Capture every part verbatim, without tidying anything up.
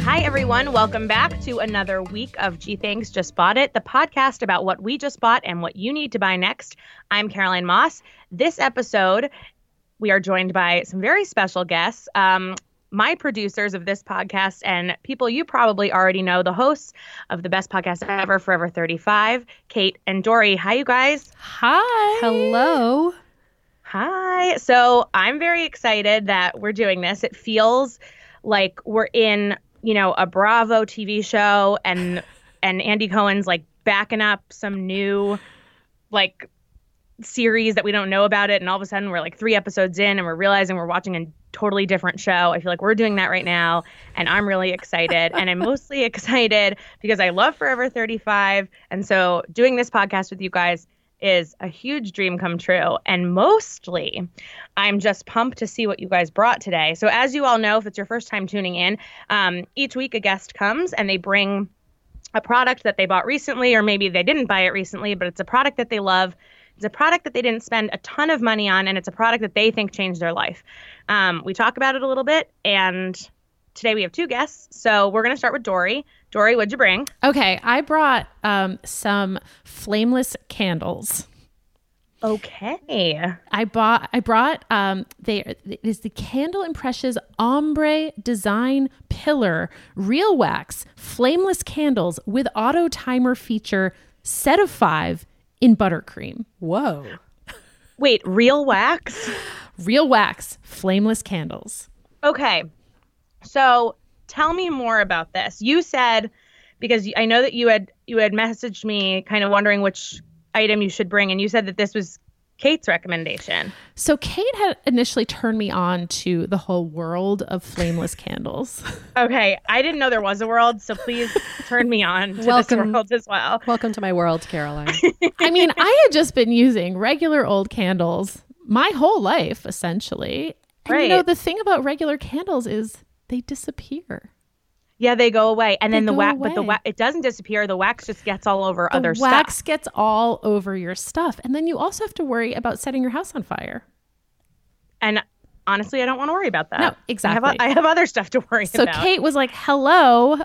Hi, everyone. Welcome back to another week of Gee Thanks Just Bought It, the podcast about what we just bought and what you need to buy next. I'm Caroline Moss. This episode, we are joined by some very special guests, um, my producers of this podcast and people you probably already know, the hosts of the best podcast ever, Forever thirty-five, Kate and Dory. Hi, you guys. Hi. Hello. Hi. So I'm very excited that we're doing this. It feels like we're in, you know, a Bravo T V show and and Andy Cohen's like backing up some new like series that we don't know about it. And all of a sudden we're like three episodes in and we're realizing we're watching a totally different show. I feel like we're doing that right now. And I'm really excited. And I'm mostly excited because I love Forever thirty-five. And so doing this podcast with you guys is a huge dream come true. And mostly, I'm just pumped to see what you guys brought today. So as you all know, if it's your first time tuning in, um, each week a guest comes and they bring a product that they bought recently, or maybe they didn't buy it recently, but it's a product that they love. It's a product that they didn't spend a ton of money on, and it's a product that they think changed their life. Um, we talk about it a little bit, and today we have two guests. So we're going to start with Dory. Dory, what'd you bring? Okay, I brought um, some flameless candles. Okay. I bought. I brought. Um, they it is the Candle Impressions Ombre Design Pillar Real Wax Flameless Candles with Auto Timer Feature Set of Five in Buttercream. Whoa. Wait, real wax? Real wax flameless candles. Okay. So tell me more about this. You said, because I know that you had you had messaged me kind of wondering which item you should bring, and you said that this was Kate's recommendation. So Kate had initially turned me on to the whole world of flameless candles. Okay. I didn't know there was a world, so please turn me on to welcome, this world as well. Welcome to my world, Caroline. I mean, I had just been using regular old candles my whole life, essentially. And, right. You know, the thing about regular candles is they disappear. Yeah, they go away. And they then the wax, but the wax, it doesn't disappear. The wax just gets all over the other wax stuff. Wax gets all over your stuff. And then you also have to worry about setting your house on fire. And honestly, I don't want to worry about that. No, exactly. I have, I have other stuff to worry so about. So Kate was like, hello,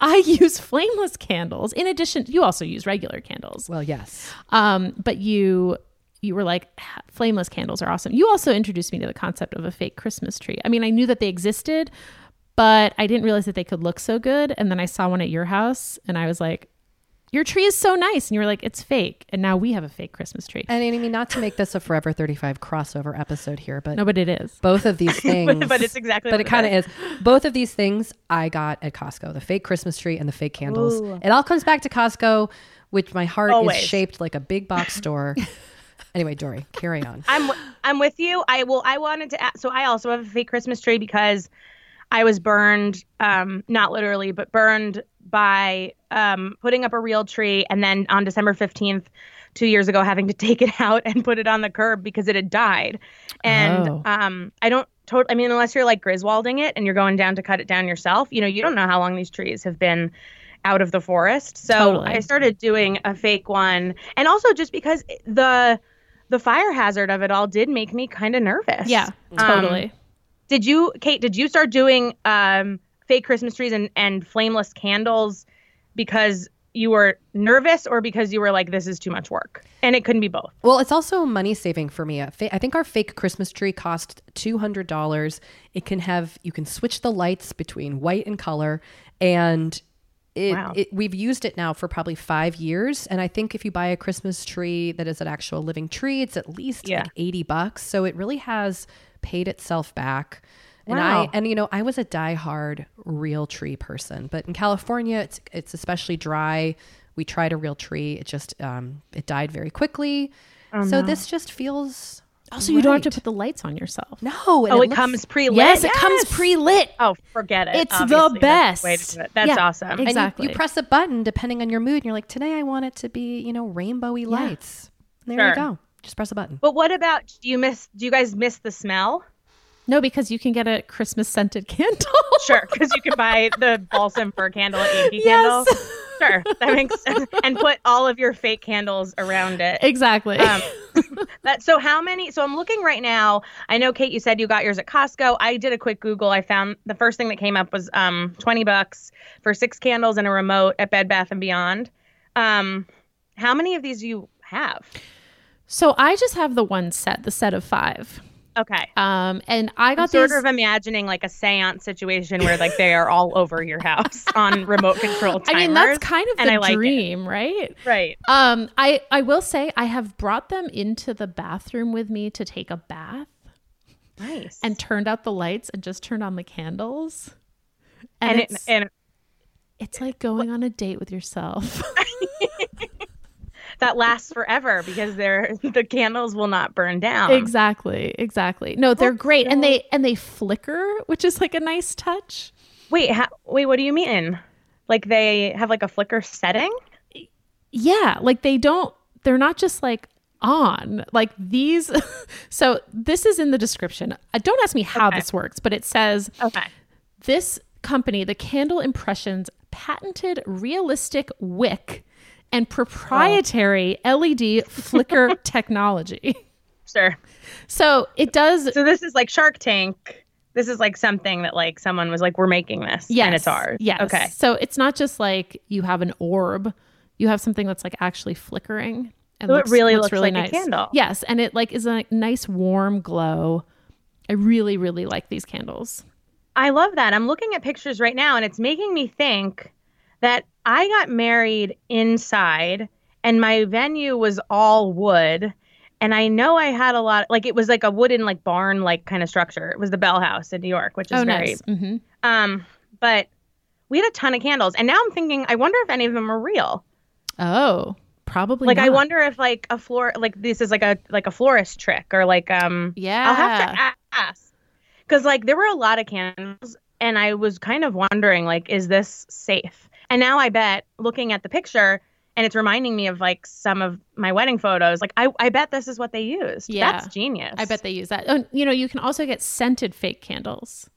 I use flameless candles. In addition, you also use regular candles. Well, yes. Um, but you... You were like, flameless candles are awesome. You also introduced me to the concept of a fake Christmas tree. I mean, I knew that they existed, but I didn't realize that they could look so good. And then I saw one at your house and I was like, your tree is so nice. And you were like, it's fake. And now we have a fake Christmas tree. And I mean, not to make this a Forever thirty-five crossover episode here, but no, but it is both of these things. but it's exactly But it kind of is. Both of these things I got at Costco, the fake Christmas tree and the fake candles. Ooh. It all comes back to Costco, which my heart Always. is shaped like a big box store. Anyway, Dory, carry on. I'm I'm with you. I will. I wanted to ask, so I also have a fake Christmas tree because I was burned, um, not literally, but burned by um, putting up a real tree. And then on December fifteenth, two years ago, having to take it out and put it on the curb because it had died. And oh. um, I don't totally, I mean, unless you're like Griswolding it and you're going down to cut it down yourself, you know, you don't know how long these trees have been out of the forest. So totally. I started doing a fake one. And also just because the... The fire hazard of it all did make me kind of nervous. Yeah, totally. Um, did you, Kate, did you start doing um, fake Christmas trees and, and flameless candles because you were nervous or because you were like, this is too much work? And it couldn't be both. Well, it's also money saving for me. I think our fake Christmas tree cost two hundred dollars. It can have, you can switch the lights between white and color. And It, wow. it, we've used it now for probably five years. And I think if you buy a Christmas tree that is an actual living tree, it's at least yeah. like eighty bucks. So it really has paid itself back. And wow. I, and you know, I was a diehard real tree person, but in California, it's, it's especially dry. We tried a real tree. It just, um, it died very quickly. Oh, so no. This just feels also, right. You don't have to put the lights on yourself. No. Oh, it, it looks, comes pre-lit. Yes, yes, it comes pre-lit. Oh, forget it. It's obviously the best. That's, the it. That's yeah, awesome. Exactly. And you, you press a button depending on your mood and you're like, today I want it to be, you know, rainbowy yeah. lights. There sure. you go. Just press a button. But what about, do you miss, do you guys miss the smell? No, because you can get a Christmas scented candle. Sure, because you can buy the balsam fir candle, an yes. candle. Sure, that makes sense. And put all of your fake candles around it. Exactly. Um, that, so how many? So I'm looking right now. I know, Kate, you said you got yours at Costco. I did a quick Google. I found the first thing that came up was um, twenty bucks for six candles and a remote at Bed Bath and Beyond. Um, how many of these do you have? So I just have the one set, the set of five. Okay. Um, and I got I'm sort these... of imagining like a seance situation where like they are all over your house on remote control timers. I mean, that's kind of the like dream, it. right? Right. Um, I, I will say I have brought them into the bathroom with me to take a bath. Nice. And turned out the lights and just turned on the candles. And, and it's, it, and it's like going what? on a date with yourself. That lasts forever because they're the candles will not burn down. Exactly, exactly. No, they're oh, great, no. and they and they flicker, which is like a nice touch. Wait, how, wait, what do you mean? Like they have like a flicker setting? Yeah, like they don't. They're not just like on. Like these. So this is in the description. Don't ask me how okay. this works, but it says okay. This company, the Candle Impressions, patented realistic wick and proprietary oh. L E D flicker technology. Sure. So it does. So this is like Shark Tank. This is like something that like someone was like, we're making this. Yes. And it's ours. Yes. Okay. So it's not just like you have an orb. You have something that's like actually flickering. And so looks, it really looks, looks really like nice. A candle. Yes. And it like is a nice warm glow. I really, really like these candles. I love that. I'm looking at pictures right now and it's making me think that I got married inside and my venue was all wood. And I know I had a lot, like it was like a wooden like barn, like kind of structure. It was the Bell House in New York, which is oh, very, nice. Mm-hmm. um, but we had a ton of candles and now I'm thinking, I wonder if any of them are real. Oh, probably. Like, not. I wonder if like a floor, like this is like a, like a florist trick or like, um, yeah, I'll have to ask. Cause like there were a lot of candles and I was kind of wondering like, is this safe? And now I bet, looking at the picture, and it's reminding me of like some of my wedding photos, like I, I bet this is what they used. Yeah. That's genius. I bet they use that. Oh, you know, you can also get scented fake candles.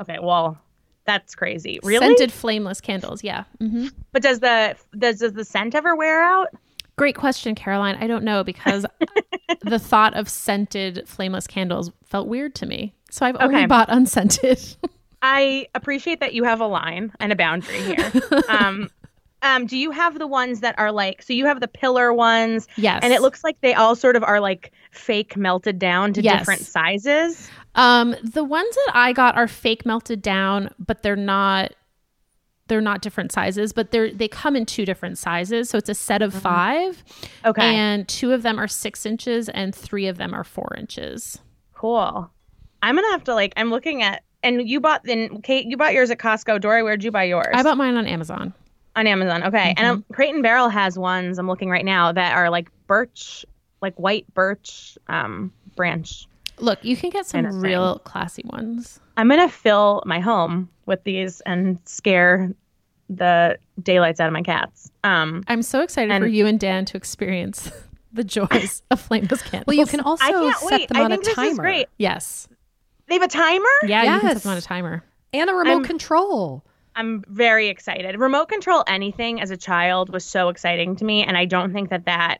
Okay, well, that's crazy. Really? Scented flameless candles, yeah. Mm-hmm. But does the does, does the scent ever wear out? Great question, Caroline. I don't know because the thought of scented flameless candles felt weird to me. So I've only okay. bought unscented. I appreciate that you have a line and a boundary here. Um, um, do you have the ones that are like, so you have the pillar ones? Yes. And it looks like they all sort of are like fake melted down to yes. different sizes. Um, the ones that I got are fake melted down, but they're not, they're not different sizes, but they're, they come in two different sizes. So it's a set of mm-hmm. five. Okay. And two of them are six inches and three of them are four inches. Cool. I'm going to have to like, I'm looking at, and you bought then Kate, you bought yours at Costco. Dory, where'd you buy yours? I bought mine on Amazon. On Amazon, okay. Mm-hmm. And um, Crate and Barrel has ones I'm looking right now that are like birch, like white birch um, branch. Look, you can get some kind of real thing. Classy ones. I'm gonna fill my home with these and scare the daylights out of my cats. Um, I'm so excited and- for you and Dan to experience the joys of flameless candles. Well, you can also I can't set wait. them I on think a this timer. Is great. Yes. They have a timer? Yeah, yes. You can set them on a timer. And a remote I'm, control. I'm very excited. Remote control anything as a child was so exciting to me. And I don't think that that,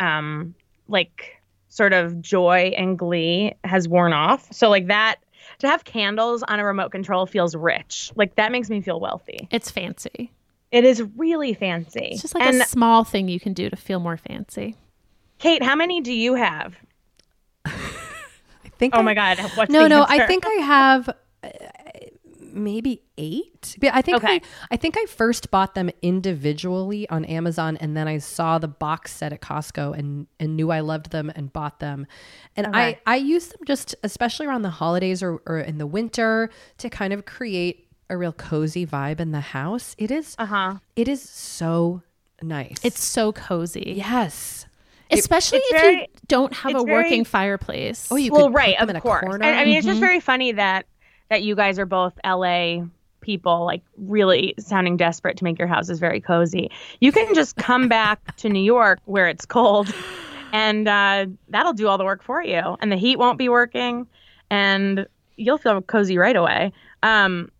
um, like, sort of joy and glee has worn off. So, like, that, to have candles on a remote control feels rich. Like, that makes me feel wealthy. It's fancy. It is really fancy. It's just like and, a small thing you can do to feel more fancy. Kate, how many do you have? Think oh I, my God! What's no, no. Answer? I think I have uh, maybe eight. But I think okay. I, I think I first bought them individually on Amazon, and then I saw the box set at Costco and and knew I loved them and bought them. And okay. I I use them just especially around the holidays or, or in the winter to kind of create a real cozy vibe in the house. It is. Uh huh. It is so nice. It's so cozy. Yes. Especially it, if very, you don't have a working very, fireplace. Oh, you well, could right, put them of in a course. Corner. And, I mean, mm-hmm. it's just very funny that that you guys are both L A people, like really sounding desperate to make your houses very cozy. You can just come back to New York where it's cold, and uh, that'll do all the work for you. And the heat won't be working, and you'll feel cozy right away. Um,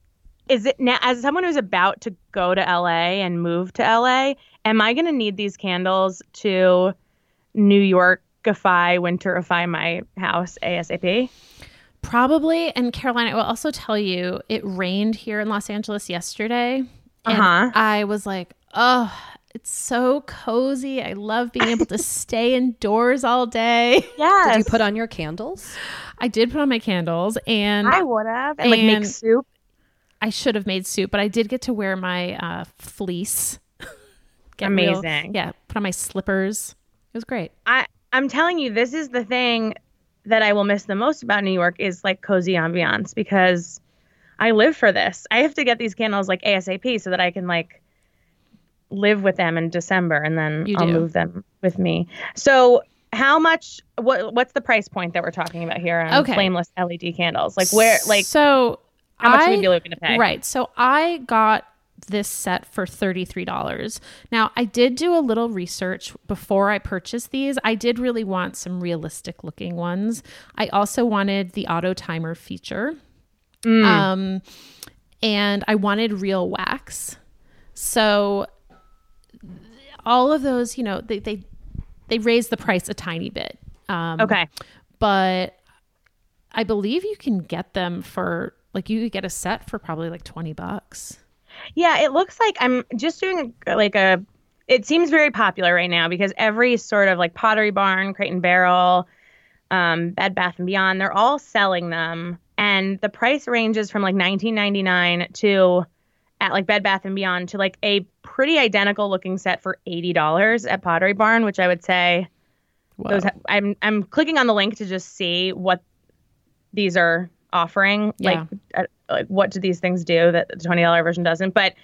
is it now, as someone who's about to go to L A and move to L A, am I going to need these candles to New Yorkify, winterify my house ASAP? Probably. And Caroline, I will also tell you, it rained here in Los Angeles yesterday. Uh-huh. And I was like, oh, it's so cozy. I love being able to stay indoors all day. Yes. Did you put on your candles? I did put on my candles. And I would have. And, and like make soup. I should have made soup, but I did get to wear my uh, fleece. Amazing. Real, yeah. Put on my slippers. It was great. I, I'm telling you, this is the thing that I will miss the most about New York is like cozy ambiance, because I live for this. I have to get these candles like ASAP so that I can like live with them in December, and then I'll move them with me. So how much, what what's the price point that we're talking about here on okay. flameless L E D candles? Like where, like so how much I, would you be looking to pay? Right. So I got this set for thirty-three dollars. Now, I did do a little research before I purchased these. I did really want some realistic looking ones. I also wanted the auto timer feature. Mm. Um, and I wanted real wax. So all of those, you know, they, they, they raised the price a tiny bit. Um, okay. But I believe you can get them for like, you could get a set for probably like twenty bucks. Yeah, it looks like I'm just doing like a, it seems very popular right now because every sort of like Pottery Barn, Crate and Barrel, um, Bed Bath and Beyond, they're all selling them. And the price ranges from like nineteen ninety-nine to at like Bed Bath and Beyond to like a pretty identical looking set for eighty dollars at Pottery Barn, which I would say, wow. those ha- I'm I'm clicking on the link to just see what these are offering, yeah. like uh, like what do these things do that the twenty dollars version doesn't? But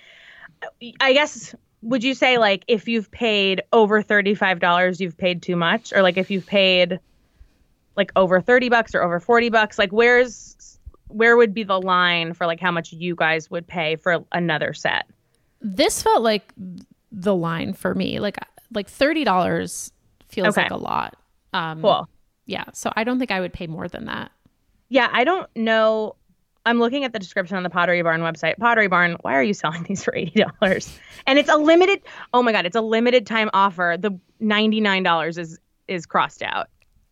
I guess, would you say like if you've paid over thirty-five dollars, you've paid too much? Or like if you've paid like over thirty bucks or over forty bucks, like where's, where would be the line for like how much you guys would pay for another set? This felt like the line for me, like, like thirty dollars feels okay. like a lot. Um, cool. Yeah. So I don't think I would pay more than that. Yeah, I don't know. I'm looking at the description on the Pottery Barn website. Pottery Barn, why are you selling these for eighty dollars? And it's a limited, oh my God, it's a limited time offer. The ninety-nine dollars is is crossed out.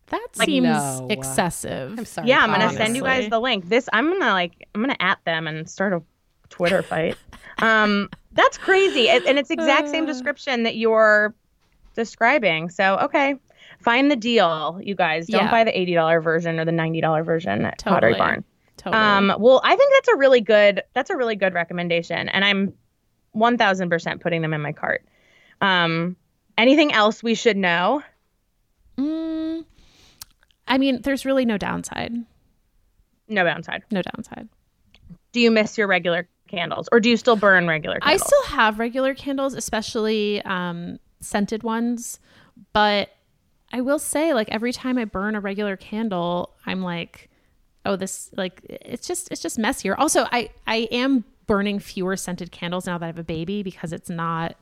That like, seems no. excessive. I'm sorry. Yeah, I'm going to send you guys the link. This, I'm going to like, I'm going to at them and start a Twitter fight. Um, that's crazy. It, and it's exact same description that you're describing. So, okay. Find the deal, you guys. Don't yeah. buy the eighty dollars version or the ninety dollars version at totally. Pottery Barn. Totally. Um, well, I think that's a really good that's a really good recommendation, and I'm one thousand percent putting them in my cart. Um, anything else we should know? Mm, I mean, there's really no downside. No downside. No downside. Do you miss your regular candles, or do you still burn regular candles? I still have regular candles, especially um, scented ones, but I will say, like, every time I burn a regular candle, I'm like, oh, this, like, it's just, it's just messier. Also, I, I am burning fewer scented candles now that I have a baby, because it's not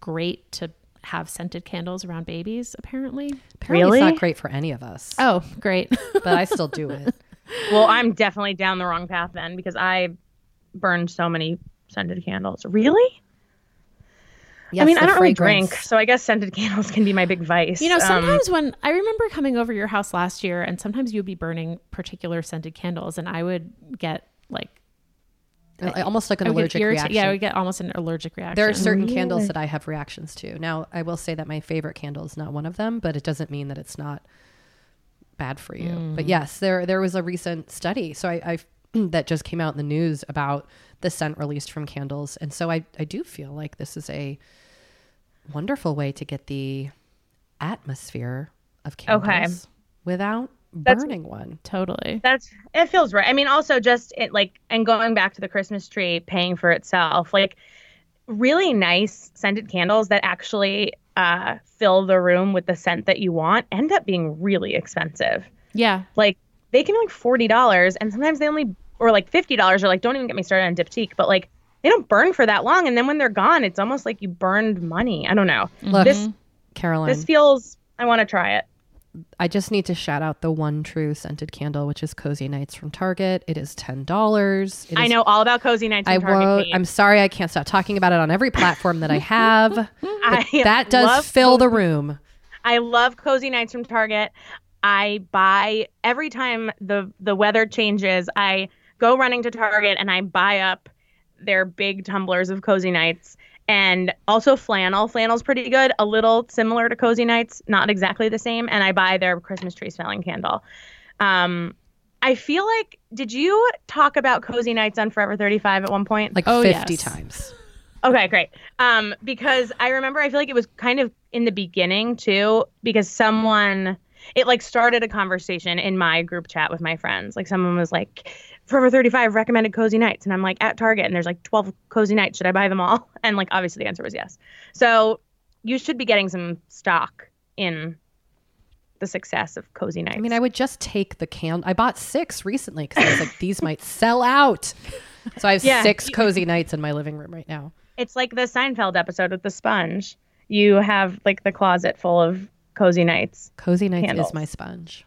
great to have scented candles around babies, apparently. Apparently really? It's not great for any of us. Oh, great. But I still do it. Well, I'm definitely down the wrong path then, because I burned so many scented candles. Really? Yes, I mean, I don't fragrance. really drink, so I guess scented candles can be my big vice. You know, sometimes um, when I remember coming over your house last year, and sometimes you'd be burning particular scented candles, and I would get like I, almost like an allergic irrit- reaction. Yeah, I would get almost an allergic reaction. There are certain really? candles that I have reactions to. Now, I will say that my favorite candle is not one of them, but it doesn't mean that it's not bad for you. Mm. But yes, there there was a recent study. So I, I that just came out in the news about the scent released from candles. And so I, I do feel like this is a wonderful way to get the atmosphere of candles okay. without that's, burning one. Totally. That's, it feels right. I mean, also just it like, and going back to the Christmas tree paying for itself, like really nice scented candles that actually uh, fill the room with the scent that you want end up being really expensive. Yeah. Like they can be like forty dollars and sometimes they only, or like fifty dollars, or like, don't even get me started on Diptyque, but like they don't burn for that long. And then when they're gone, it's almost like you burned money. I don't know. Look, this, Caroline, this feels, I want to try it. I just need to shout out the one true scented candle, which is Cozy Nights from Target. It is ten dollars. It I is, know all about Cozy Nights from I Target. Won't, I'm sorry. I can't stop talking about it on every platform that I have. I that does fill cozy. The room. I love Cozy Nights from Target. I buy every time the, the weather changes. I go running to Target and I buy up their big tumblers of Cozy Nights. And also flannel. Flannel's pretty good. A little similar to Cozy Nights. Not exactly the same. And I buy their Christmas tree smelling candle. Um, I feel like, did you talk about Cozy Nights on Forever thirty-five at one point? Like oh, fifty yes. times. Okay, great. Um, because I remember, I feel like it was kind of in the beginning too. Because someone, it like started a conversation in my group chat with my friends. Like someone was like, Forever thirty-five recommended Cozy Nights. And I'm like at Target and there's like twelve Cozy Nights. Should I buy them all? And like, obviously the answer was yes. So you should be getting some stock in the success of Cozy Nights. I mean, I would just take the candle. I bought six recently because I was like, these might sell out. So I have yeah. six Cozy Nights in my living room right now. It's like the Seinfeld episode with the sponge. You have like the closet full of Cozy Nights. Cozy Nights candles. Is my sponge.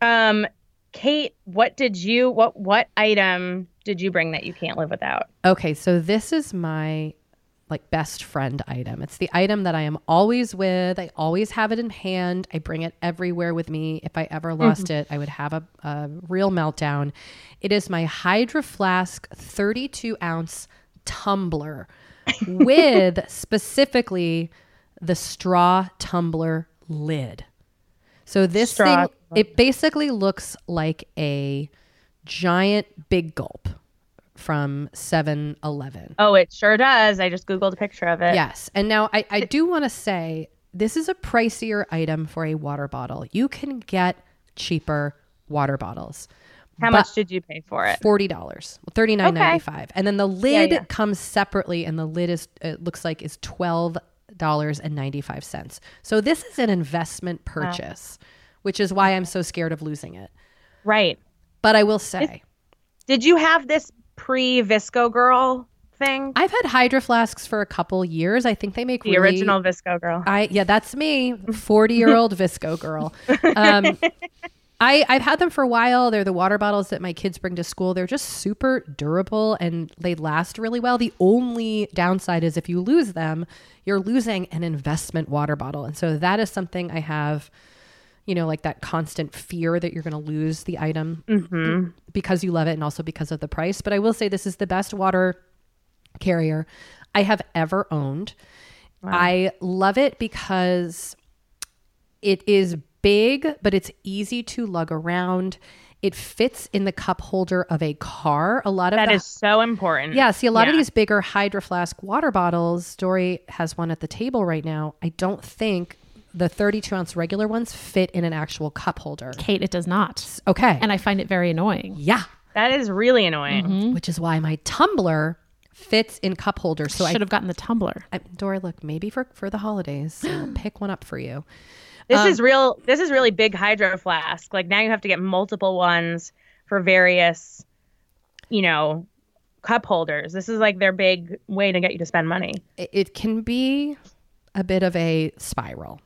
Um, Kate, what did you, what, what item did you bring that you can't live without? Okay. So this is my like best friend item. It's the item that I am always with. I always have it in hand. I bring it everywhere with me. If I ever lost mm-hmm. it, I would have a, a real meltdown. It is my Hydro Flask thirty-two ounce tumbler with specifically the straw tumbler lid. So this straw. thing, it basically looks like a giant Big Gulp from seven eleven. Oh, it sure does. I just Googled a picture of it. Yes. And now I, I do want to say this is a pricier item for a water bottle. You can get cheaper water bottles. How much did you pay for it? forty dollars. thirty-nine ninety-five. Okay. And then the lid yeah, yeah. comes separately, and the lid is it looks like is twelve dollars and ninety-five cents. So this is an investment purchase. Wow. Which is why I'm so scared of losing it. Right. But I will say. Is, did you have this pre-Visco Girl thing? I've had Hydro Flasks for a couple years. I think they make the really, original Visco Girl. I Yeah, that's me. forty-year-old Visco Girl. Um, I, I've had them for a while. They're the water bottles that my kids bring to school. They're just super durable and they last really well. The only downside is if you lose them, you're losing an investment water bottle. And so that is something I have... You know, like that constant fear that you're going to lose the item mm-hmm. because you love it and also because of the price. But I will say this is the best water carrier I have ever owned. Wow. I love it because it is big, but it's easy to lug around. It fits in the cup holder of a car. A lot of that the, is so important. Yeah. See, a lot yeah. of these bigger Hydro Flask water bottles, Dory has one at the table right now. I don't think... The thirty-two ounce regular ones fit in an actual cup holder. Kate, it does not. Okay. And I find it very annoying. Yeah. That is really annoying. Mm-hmm. Which is why my tumbler fits in cup holders. So should I should have gotten the tumbler. I, Dora, look, maybe for, for the holidays, I'll pick one up for you. This um, is real. This is really big Hydro Flask. Like now you have to get multiple ones for various, you know, cup holders. This is like their big way to get you to spend money. It, it can be a bit of a spiral.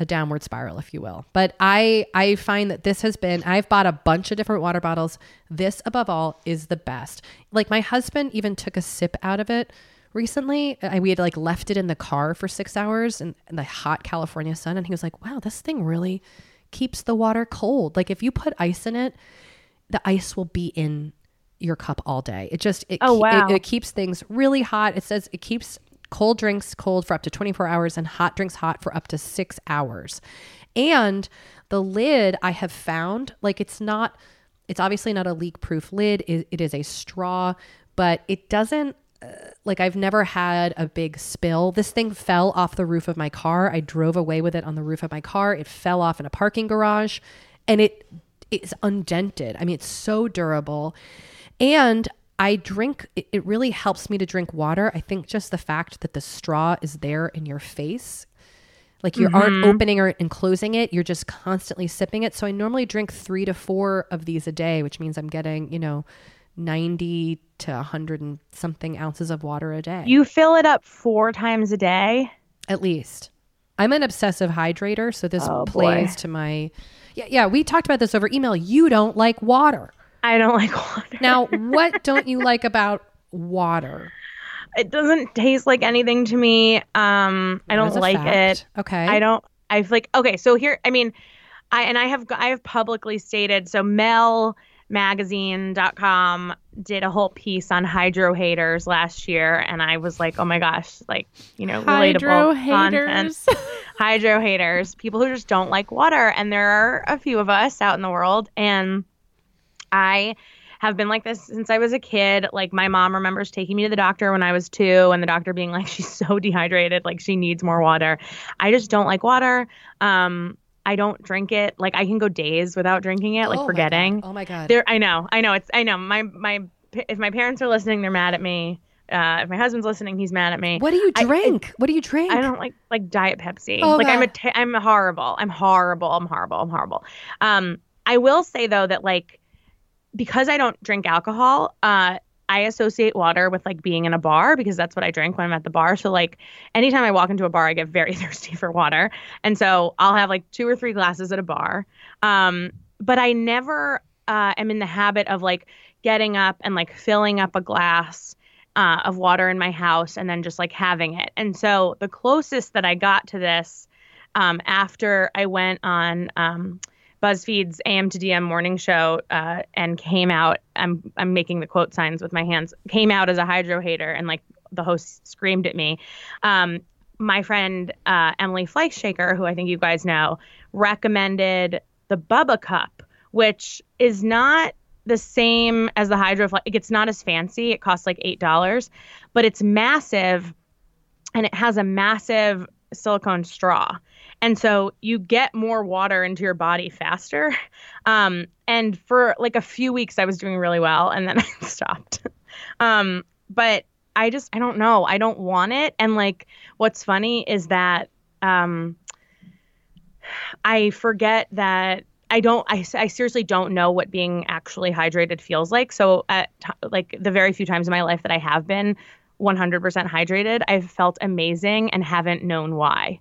A downward spiral, if you will. But I I find that this has been, I've bought a bunch of different water bottles. This, above all, is the best. Like my husband even took a sip out of it recently. I, we had like left it in the car for six hours in, in the hot California sun. And he was like, wow, this thing really keeps the water cold. Like if you put ice in it, the ice will be in your cup all day. It just, it, oh, wow. it, it keeps things really hot. It says it keeps cold drinks cold for up to twenty-four hours and hot drinks hot for up to six hours. And the lid I have found, like it's not It's obviously not a leak-proof lid. It, it is a straw, but it doesn't, uh, like I've never had a big spill. This thing fell off the roof of my car. I drove away with it on the roof of my car. It fell off in a parking garage, and it it's undented. I mean, it's so durable. And I drink, it, it really helps me to drink water. I think just the fact that the straw is there in your face, like you mm-hmm. aren't opening or enclosing it, you're just constantly sipping it. So I normally drink three to four of these a day, which means I'm getting, you know, ninety to one hundred and something ounces of water a day. You fill it up four times a day? At least. I'm an obsessive hydrator, so this oh, plays boy. to my... Yeah, yeah, we talked about this over email. You don't like water. I don't like water. Now, what don't you like about water? It doesn't taste like anything to me. Um, I don't like it. Okay. I don't, I like, okay. So here, I mean, I, and I have, I have publicly stated, so Mel Magazine dot com did a whole piece on hydro haters last year. And I was like, oh my gosh, like, you know, relatable content. Hydro haters, people who just don't like water. And there are a few of us out in the world. And I have been like this since I was a kid. Like my mom remembers taking me to the doctor when I was two and the doctor being like, she's so dehydrated. Like she needs more water. I just don't like water. Um, I don't drink it. Like I can go days without drinking it, like oh forgetting. My oh my God. There, I know. I know. It's, I know my, my, if my parents are listening, they're mad at me. Uh, if my husband's listening, he's mad at me. What do you drink? I, I, what do you drink? I don't like, like Diet Pepsi. Oh, like God. I'm a, t- I'm horrible. I'm horrible. I'm horrible. I'm horrible. Um, I will say though that like, because I don't drink alcohol, uh, I associate water with like being in a bar because that's what I drink when I'm at the bar. So like anytime I walk into a bar, I get very thirsty for water. And so I'll have like two or three glasses at a bar. Um, but I never uh, am in the habit of like getting up and like filling up a glass uh, of water in my house and then just like having it. And so the closest that I got to this um, after I went on um, – BuzzFeed's A M to D M morning show uh, and came out, I'm I'm making the quote signs with my hands, came out as a hydro hater and like the host screamed at me. Um, my friend uh, Emily Fleischaker, who I think you guys know, recommended the Bubba Cup, which is not the same as the Hydro Flask. It's not as fancy. It costs like eight dollars, but it's massive and it has a massive silicone straw. And so you get more water into your body faster. Um, and for like a few weeks I was doing really well and then I stopped. Um, but I just, I don't know. I don't want it. And like, what's funny is that um, I forget that I don't, I, I seriously don't know what being actually hydrated feels like. So at t- like the very few times in my life that I have been one hundred percent hydrated, I've felt amazing and haven't known why.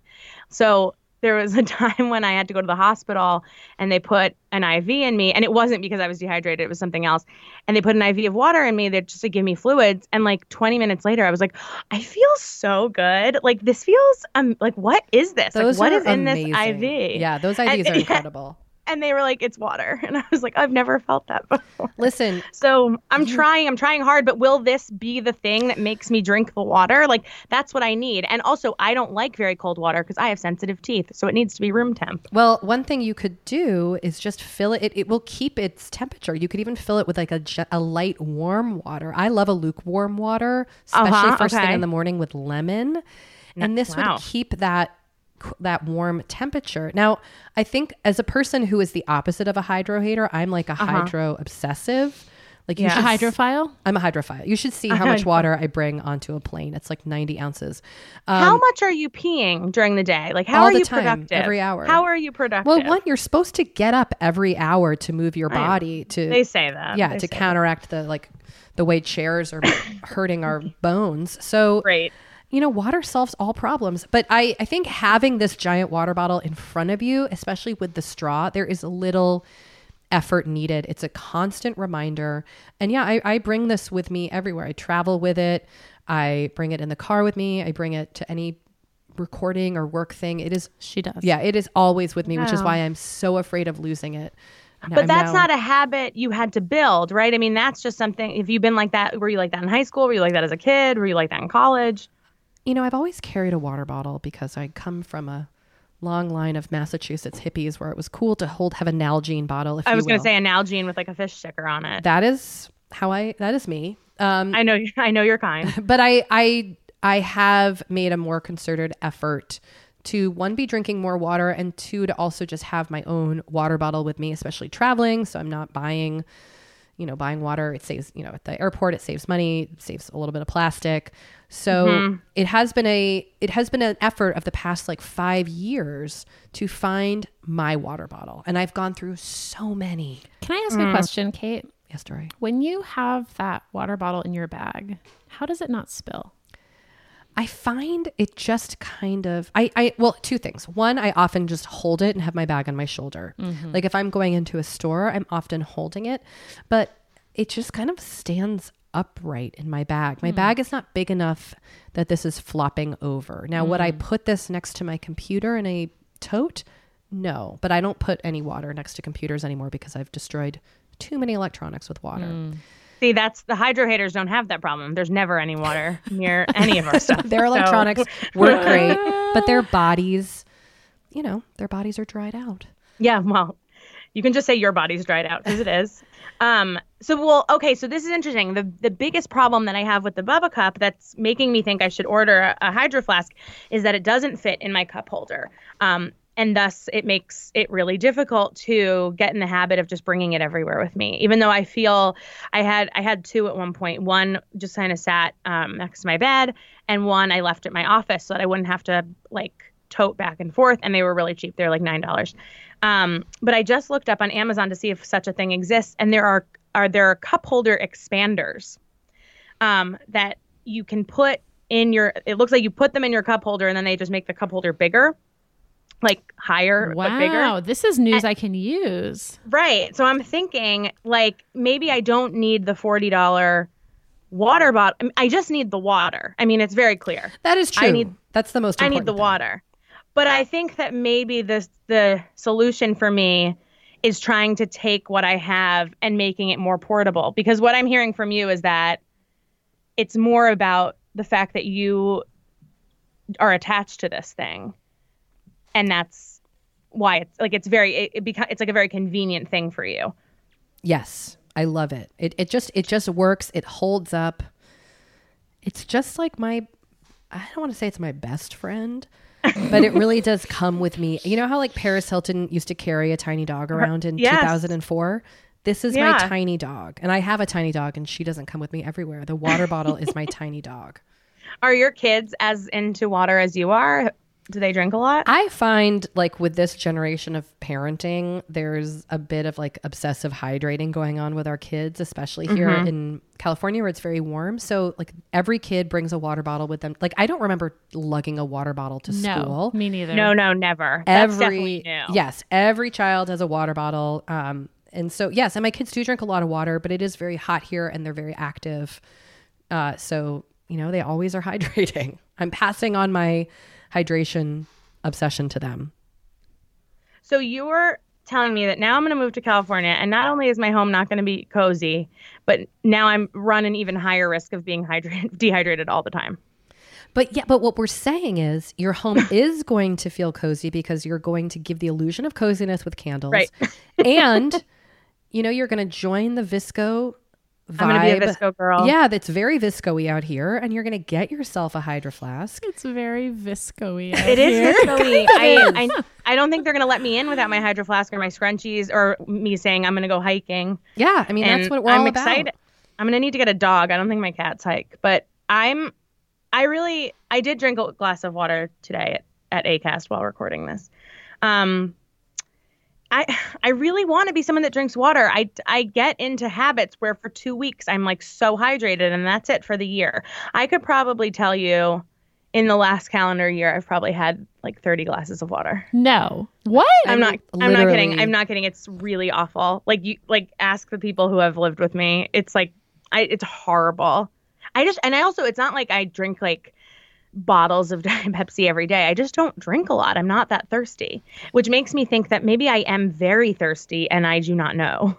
So there was a time when I had to go to the hospital and they put an I V in me, and it wasn't because I was dehydrated, it was something else. And they put an I V of water in me that just to give me fluids. And like twenty minutes later, I was like, I feel so good. Like this feels um like, what is this? Those like what is amazing. In this I V? Yeah, those I Vs and, are incredible. Yeah. And they were like, it's water. And I was like, I've never felt that before. Listen. So I'm you... trying, I'm trying hard, but will this be the thing that makes me drink the water? Like, that's what I need. And also, I don't like very cold water because I have sensitive teeth. So it needs to be room temp. Well, one thing you could do is just fill it. It, it will keep its temperature. You could even fill it with like a, a light warm water. I love a lukewarm water, especially uh-huh, first okay. thing in the morning with lemon. And this wow. would keep that that warm temperature. Now, I think as a person who is the opposite of a hydro hater, I'm like a uh-huh. hydro obsessive. Like yes. you should, hydrophile? I'm a hydrophile. You should see how much water I bring onto a plane. It's like ninety ounces. Um, how much are you peeing during the day? Like how all are the you time, productive? Every hour. How are you productive? Well, one, you're supposed to get up every hour to move your body to They say that. Yeah, they to counteract that. the like the way chairs are hurting our bones. So Right. You know, water solves all problems. But I, I think having this giant water bottle in front of you, especially with the straw, there is little effort needed. It's a constant reminder. And yeah, I, I bring this with me everywhere. I travel with it. I bring it in the car with me. I bring it to any recording or work thing. It is. She does. Yeah, it is always with me, wow. which is why I'm so afraid of losing it. No, but I'm that's now, not a habit you had to build, right? I mean, that's just something. If you've been like that, were you like that in high school? Were you like that as a kid? Were you like that in college? You know, I've always carried a water bottle because I come from a long line of Massachusetts hippies where it was cool to hold have a Nalgene bottle. If I was going to say a Nalgene with like a fish sticker on it. That is how I. That is me. Um, I know. I know your kind. But I, I, I have made a more concerted effort to one, be drinking more water, and two, to also just have my own water bottle with me, especially traveling. So I'm not buying, you know, buying water. It saves, you know, at the airport, it saves money, it saves a little bit of plastic. So mm-hmm. it has been a, it has been an effort of the past like five years to find my water bottle. And I've gone through so many. Can I ask mm. a question, Kate? Yes, Dory. When you have that water bottle in your bag, how does it not spill? I find it just kind of, I, I, well, two things. One, I often just hold it and have my bag on my shoulder. Mm-hmm. Like if I'm going into a store, I'm often holding it, but it just kind of stands upright in my bag. My mm. bag is not big enough that this is flopping over. Now, mm. would I put this next to my computer in a tote? No, but I don't put any water next to computers anymore because I've destroyed too many electronics with water. Mm. See, that's the hydro haters don't have that problem. There's never any water near any of our stuff. Their electronics so. work great, but their bodies, you know, their bodies are dried out. Yeah, well, you can just say your body's dried out because it is. Um, so, well, okay, so this is interesting. The the biggest problem that I have with the Bubba Cup that's making me think I should order a, a Hydro Flask is that it doesn't fit in my cup holder. Um, And thus, it makes it really difficult to get in the habit of just bringing it everywhere with me. Even though I feel I had I had two at one point. One just kind of sat um, next to my bed, and one I left at my office so that I wouldn't have to like tote back and forth. And they were really cheap; they're like nine dollars. Um, but I just looked up on Amazon to see if such a thing exists, and there are are there are cup holder expanders um, that you can put in your. It looks like you put them in your cup holder, and then they just make the cup holder bigger. Like higher, wow, but bigger. Wow, this is news and, I can use. Right. So I'm thinking, like, maybe I don't need the forty dollars water bottle. I just need the water. I mean, it's very clear. That is true. I need, That's the most important I need the thing. water. But I think that maybe this, the solution for me is trying to take what I have and making it more portable. Because what I'm hearing from you is that it's more about the fact that you are attached to this thing. And that's why it's like it's very it, it beca- it's like a very convenient thing for you. Yes, I love it. It it just it just works. It holds up. It's just like my I don't want to say it's my best friend, but it really does come with me. You know how like Paris Hilton used to carry a tiny dog around in yes. two thousand four? This is yeah. my tiny dog, and I have a tiny dog, and she doesn't come with me everywhere. The water bottle is my tiny dog. Are your kids as into water as you are? Do they drink a lot? I find like with this generation of parenting, there's a bit of like obsessive hydrating going on with our kids, especially here mm-hmm. in California where it's very warm. So like every kid brings a water bottle with them. Like I don't remember lugging a water bottle to no, school. Me neither. No, no, never. Every, That's definitely new. Yes. Every child has a water bottle. Um, and so, yes. And my kids do drink a lot of water, but it is very hot here and they're very active. Uh, so, you know, they always are hydrating. I'm passing on my hydration obsession to them. So you were telling me that now I'm going to move to California, and not only is my home not going to be cozy, but now I'm run an even higher risk of being hydrated, dehydrated all the time. But yeah, but what we're saying is your home is going to feel cozy because you're going to give the illusion of coziness with candles, right? And you know you're going to join the Visco. Vibe. I'm going to be a Visco girl. Yeah, that's very Visco-y out here. And you're going to get yourself a Hydro Flask. It's very Visco-y out it here. It is Visco-y. I, I, I don't think they're going to let me in without my Hydro Flask or my scrunchies or me saying I'm going to go hiking. Yeah, I mean, and that's what we're I'm all about. Excited. I'm going to need to get a dog. I don't think my cats hike. But I'm, I really, I did drink a glass of water today at, at ACAST while recording this. Um I I really want to be someone that drinks water. I, I get into habits where for two weeks I'm like so hydrated and that's it for the year. I could probably tell you in the last calendar year, I've probably had like thirty glasses of water. No. What? I'm not, Literally. I'm not kidding. I'm not kidding. It's really awful. Like you, like ask the people who have lived with me. It's like, I, it's horrible. I just, and I also, it's not like I drink like bottles of Pepsi every day. I just don't drink a lot. I'm not that thirsty, which makes me think that maybe I am very thirsty and I do not know.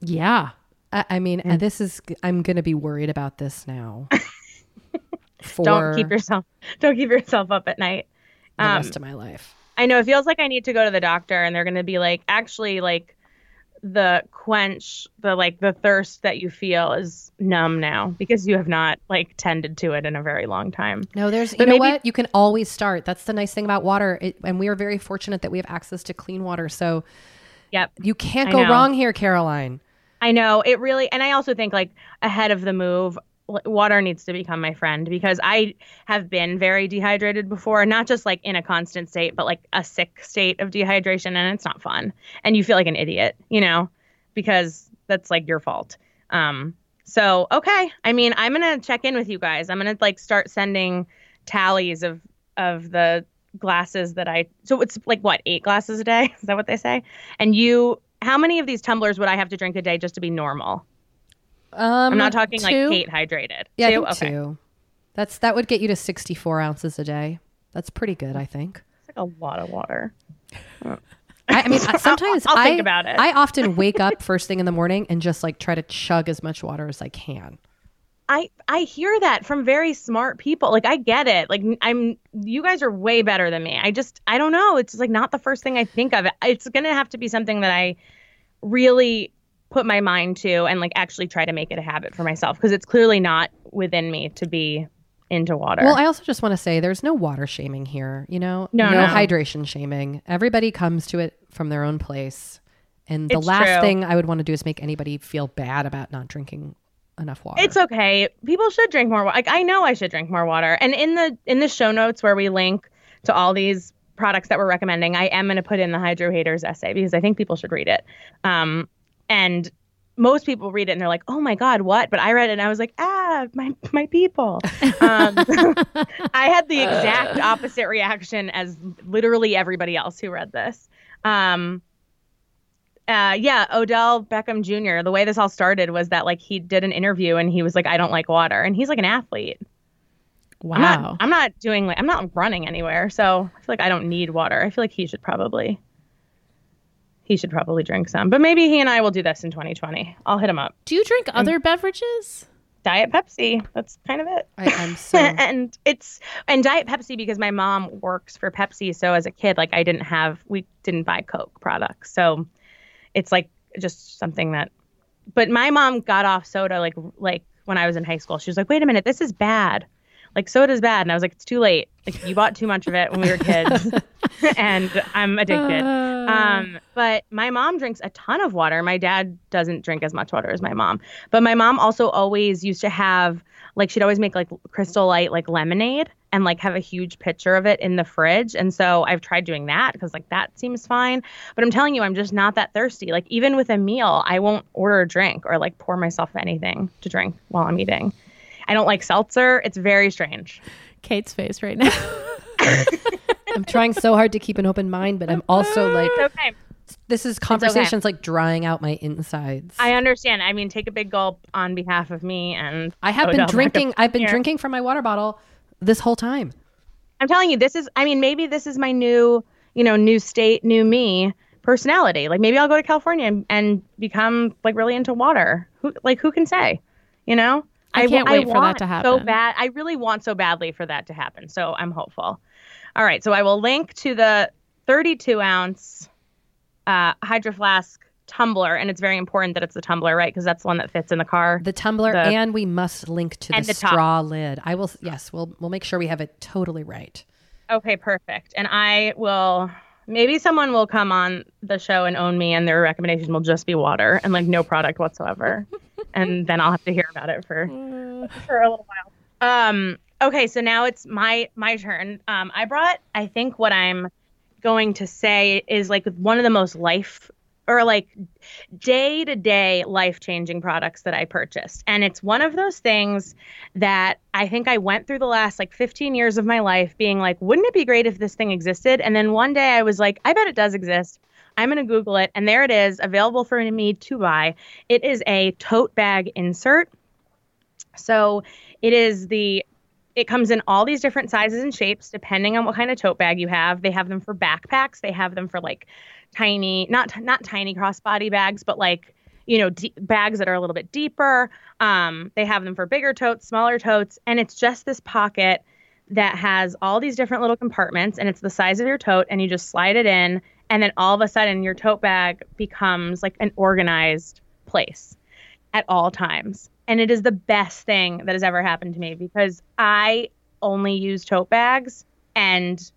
Yeah. I, I mean, mm. this is, I'm going to be worried about this now. For... Don't keep yourself, don't keep yourself up at night. the um, rest of my life. I know it feels like I need to go to the doctor and they're going to be like, actually, like the quench, the like the thirst that you feel is numb now because you have not like tended to it in a very long time. No, there's, but you know maybe- what? You can always start. That's the nice thing about water. It, and we are very fortunate that we have access to clean water. So yep, you can't go wrong here, Caroline. I know it really. And I also think like ahead of the move, water needs to become my friend because I have been very dehydrated before, not just like in a constant state, but like a sick state of dehydration. And it's not fun. And you feel like an idiot, you know, because that's like your fault. Um, so, okay. I mean, I'm going to check in with you guys. I'm going to like start sending tallies of, of the glasses that I, so it's like what, eight glasses a day? Is that what they say? And you, how many of these tumblers would I have to drink a day just to be normal? Um, I'm not talking two? Like Kate hydrated. Yeah, two? I think okay. two. That's that would get you to sixty-four ounces a day. That's pretty good, I think. It's like a lot of water. I, I mean, sometimes I'll, I'll I think about it. I often wake up first thing in the morning and just like try to chug as much water as I can. I I hear that from very smart people. Like I get it. Like I'm, you guys are way better than me. I just I don't know. It's like not the first thing I think of. It's gonna have to be something that I really put my mind to and like actually try to make it a habit for myself because it's clearly not within me to be into water. Well, I also just want to say there's no water shaming here, you know, no, no, no. hydration shaming. Everybody comes to it from their own place. And the it's last true. thing I would want to do is make anybody feel bad about not drinking enough water. It's okay. People should drink more water. Like I know I should drink more water. And in the, in the show notes where we link to all these products that we're recommending, I am going to put in the Hydro Haters essay because I think people should read it. Um, And most people read it and they're like, oh, my God, what? But I read it and I was like, ah, my my people. Um, I had the exact opposite reaction as literally everybody else who read this. Um, uh, yeah, Odell Beckham Junior, the way this all started was that, like, he did an interview and he was like, I don't like water. And he's like an athlete. Wow. I'm not, I'm not doing like I'm not running anywhere. So I feel like I don't need water. I feel like he should probably. He should probably drink some, but maybe he and I will do this in twenty twenty. I'll hit him up. Do you drink other and beverages? Diet Pepsi. That's kind of it. I, I'm so and it's and Diet Pepsi because my mom works for Pepsi. So as a kid, like I didn't have, we didn't buy Coke products. So it's like just something that. But my mom got off soda like like when I was in high school. She was like, wait a minute, this is bad. Like soda's bad. And I was like, it's too late. Like you bought too much of it when we were kids and I'm addicted. Uh, um, but my mom drinks a ton of water. My dad doesn't drink as much water as my mom, but my mom also always used to have like, she'd always make like Crystal Light, like lemonade and like have a huge pitcher of it in the fridge. And so I've tried doing that because like that seems fine, but I'm telling you, I'm just not that thirsty. Like even with a meal, I won't order a drink or like pour myself anything to drink while I'm eating. I don't like seltzer. It's very strange. Kate's face right now. I'm trying so hard to keep an open mind, but I'm also like, okay. This is conversations okay. Like drying out my insides. I understand. I mean, take a big gulp on behalf of me. And I have Odell been drinking. I've been here. drinking from my water bottle this whole time. I'm telling you, this is, I mean, maybe this is my new, you know, new state, new me personality. Like maybe I'll go to California and, and become like really into water. Who, like who can say, you know? I can't I, wait I for want that to happen. So bad. I really want so badly for that to happen. So I'm hopeful. All right. So I will link to the thirty-two ounce uh, Hydro Flask tumbler. And it's very important that it's the tumbler, right? Because that's the one that fits in the car. The tumbler. The, and we must link to the, the straw top. lid. I will. Yes. We'll, we'll make sure we have it totally right. Okay. Perfect. And I will. Maybe someone will come on the show and own me and their recommendation will just be water and like no product whatsoever. And then I'll have to hear about it for, for a little while. Um, okay, so now it's my my turn. Um, I brought, I think what I'm going to say is like one of the most life or like day-to-day life-changing products that I purchased. And it's one of those things that I think I went through the last like fifteen years of my life being like, wouldn't it be great if this thing existed? And then one day I was like, I bet it does exist. I'm going to Google it. And there it is, available for me to buy. It is a tote bag insert. So it is the, it comes in all these different sizes and shapes, depending on what kind of tote bag you have. They have them for backpacks. They have them for like tiny, not, not tiny crossbody bags, but like, you know, d- bags that are a little bit deeper. Um, they have them for bigger totes, smaller totes. And it's just this pocket that has all these different little compartments, and it's the size of your tote, and you just slide it in, and then all of a sudden your tote bag becomes like an organized place at all times. And it is the best thing that has ever happened to me, because I only use tote bags and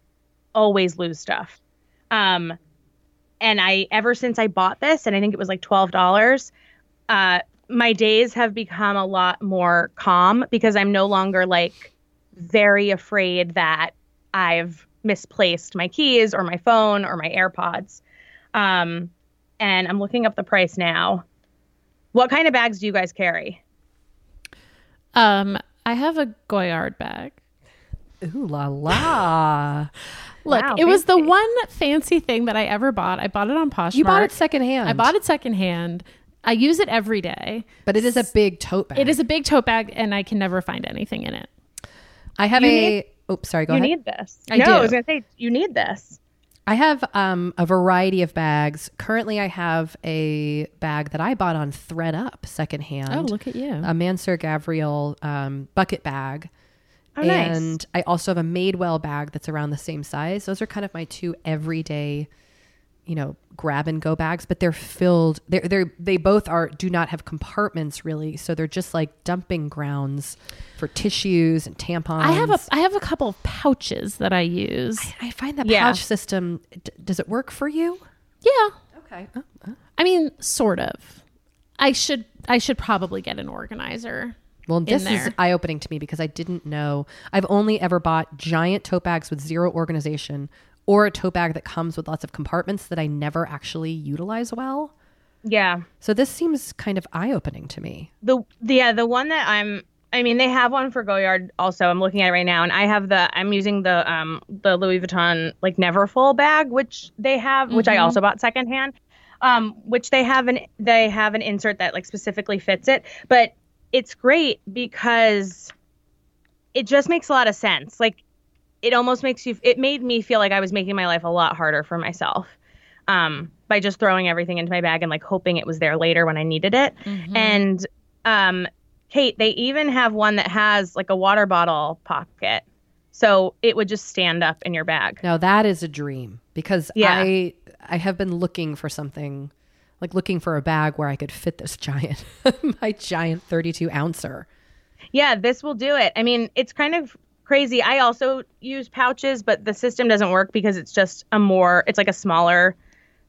always lose stuff. Um, and I, ever since I bought this, and I think it was like twelve dollars, uh, my days have become a lot more calm, because I'm no longer like very afraid that I've misplaced my keys or my phone or my AirPods. Um, and I'm looking up the price now. What kind of bags do you guys carry? Um, I have a Goyard bag. Ooh la la. Look, wow, it fancy. was the one fancy thing that I ever bought. I bought it on Poshmark. You bought it secondhand. I bought it secondhand. I use it every day. But it is a big tote bag. It is a big tote bag, and I can never find anything in it. I have you a... Need, oh, sorry, go you ahead. You need this. I no, do. I was going to say, you need this. I have um, a variety of bags. Currently, I have a bag that I bought on ThredUp secondhand. Oh, look at you. A Mansur Gavriel um, bucket bag. Oh, nice. And I also have a Madewell bag that's around the same size. Those are kind of my two everyday, you know, grab and go bags, but they're filled. They're, they're, they both are, do not have compartments really. So they're just like dumping grounds for tissues and tampons. I have a, I have a couple of pouches that I use. I, I find that yeah. pouch system. D- does it work for you? Yeah. Okay. Oh, oh. I mean, sort of. I should, I should probably get an organizer. Well, this is eye-opening to me, because I didn't know. I've only ever bought giant tote bags with zero organization, or a tote bag that comes with lots of compartments that I never actually utilize well. Yeah. So this seems kind of eye-opening to me. The, the yeah, the one that I'm, I mean, they have one for Goyard also. I'm looking at it right now, and I have the, I'm using the um the Louis Vuitton like Neverfull bag, which they have, mm-hmm. which I also bought secondhand, um, which they have an they have an insert that like specifically fits it, but it's great because it just makes a lot of sense. Like, it almost makes you, it made me feel like I was making my life a lot harder for myself um, by just throwing everything into my bag and like hoping it was there later when I needed it. Mm-hmm. And um, Kate, they even have one that has like a water bottle pocket. So it would just stand up in your bag. Now that is a dream, because yeah. I, I have been looking for something like looking for a bag where I could fit this giant, my giant thirty-two ouncer. Yeah, this will do it. I mean, it's kind of crazy. I also use pouches, but the system doesn't work because it's just a more, it's like a smaller,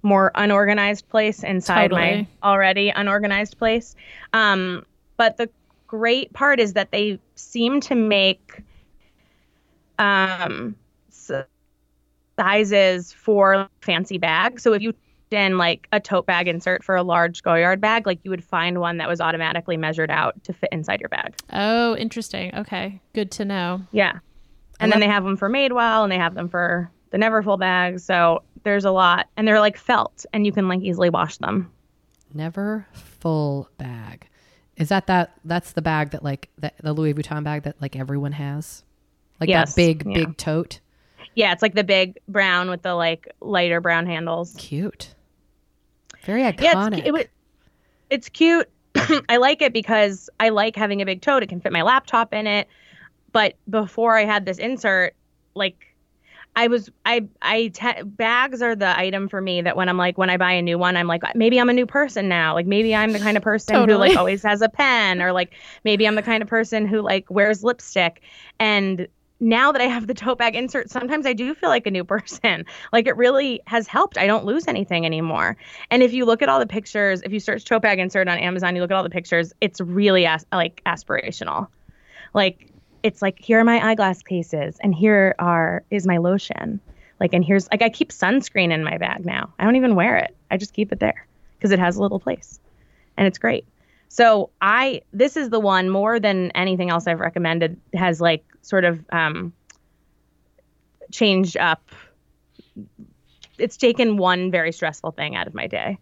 more unorganized place inside totally. my already unorganized place. Um, but the great part is that they seem to make um, sizes for fancy bags. So if you in like a tote bag insert for a large Goyard bag, like you would find one that was automatically measured out to fit inside your bag. Oh, interesting. Okay. Good to know. Yeah. And love- then they have them for Madewell, and they have them for the Neverfull bags. So there's a lot, and they're like felt, and you can like easily wash them. Neverfull bag. Is that that that's the bag that like the, the Louis Vuitton bag that like everyone has? Like yes. that big, yeah. big tote? Yeah. It's like the big brown with the like lighter brown handles. Cute. Very iconic. Yeah, it's, it, it, it's cute. I like it because I like having a big tote. It can fit my laptop in it. But before I had this insert, like I was, I, I, te- bags are the item for me that when I'm like, when I buy a new one, I'm like, maybe I'm a new person now. Like maybe I'm the kind of person totally. who like always has a pen, or like maybe I'm the kind of person who like wears lipstick. And now that I have the tote bag insert, sometimes I do feel like a new person. Like it really has helped. I don't lose anything anymore. And if you look at all the pictures, if you search tote bag insert on Amazon, you look at all the pictures, it's really as- like aspirational. Like it's like, here are my eyeglass cases, and here are is my lotion. Like, and here's like, I keep sunscreen in my bag now. I don't even wear it. I just keep it there because it has a little place, and it's great. So I, this is the one more than anything else I've recommended has like sort of um, changed up. It's taken one very stressful thing out of my day.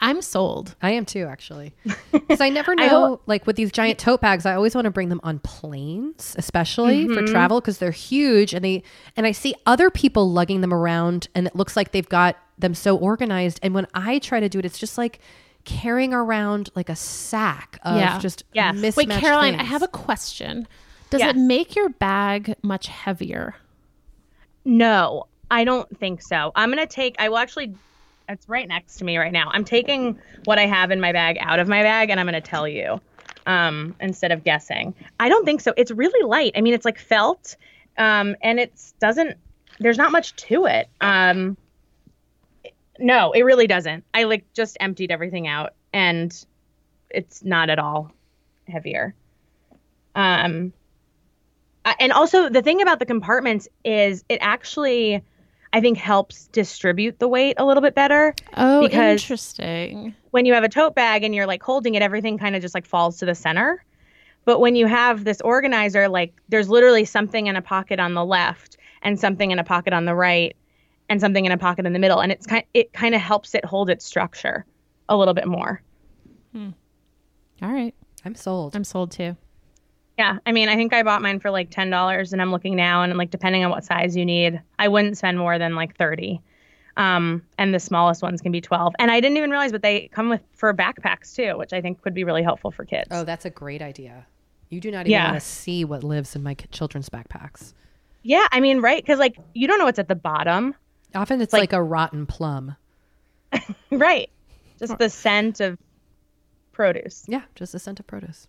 I'm sold. I am too, actually. Because I never know, I hope, like with these giant tote bags, I always want to bring them on planes, especially mm-hmm. for travel, because they're huge. And they, and I see other people lugging them around, and it looks like they've got them so organized. And when I try to do it, it's just like carrying around like a sack of yeah. just yes. mismatched Wait, Caroline, things. I have a question. Does yeah. it make your bag much heavier? No, I don't think so. I'm going to take, I will actually, it's right next to me right now. I'm taking what I have in my bag out of my bag and I'm going to tell you um, instead of guessing. I don't think so. It's really light. I mean, it's like felt um, and it doesn't, there's not much to it. Um, no, it really doesn't. I like just emptied everything out and it's not at all heavier. Um, and also the thing about the compartments is it actually, I think, helps distribute the weight a little bit better. Oh, interesting. When you have a tote bag and you're like holding it, everything kind of just like falls to the center. But when you have this organizer, like there's literally something in a pocket on the left and something in a pocket on the right and something in a pocket in the middle. And it's kind, it kind of helps it hold its structure a little bit more. Hmm. All right. I'm sold. I'm sold too. Yeah, I mean, I think I bought mine for like ten dollars and I'm looking now and I'm like, depending on what size you need, I wouldn't spend more than like thirty dollars. Um, and the smallest ones can be twelve dollars. And I didn't even realize, but they come with for backpacks too, which I think could be really helpful for kids. Oh, that's a great idea. You do not even yeah. want to see what lives in my children's backpacks. Yeah, I mean, right? Because like, you don't know what's at the bottom. Often it's like, like a rotten plum. Right. Just oh. the scent of produce. Yeah, just the scent of produce.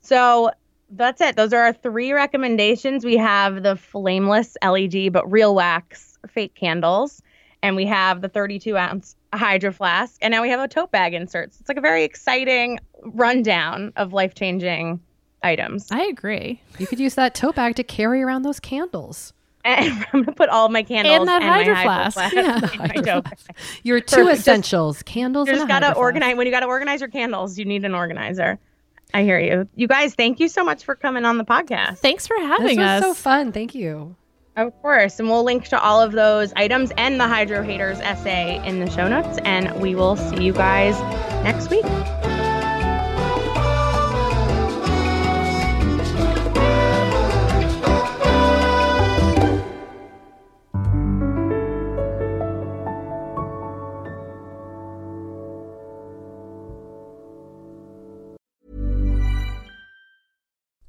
So... that's it. Those are our three recommendations. We have the flameless L E D but real wax fake candles, and we have the thirty-two ounce Hydro Flask, and now we have a tote bag insert. So it's like a very exciting rundown of life-changing items. I agree. You could use that tote bag to carry around those candles. And I'm gonna put all my candles and that and Hydro my Flask. Hydro Flask yeah. Hydro Flask. Your two Perfect. Essentials: just, candles. You just and gotta organize. When you gotta organize your candles, you need an organizer. I hear you. You guys, thank you so much for coming on the podcast. Thanks for having us. This was so fun. Thank you. Of course. And we'll link to all of those items and the Hydro Haters essay in the show notes. And we will see you guys next week.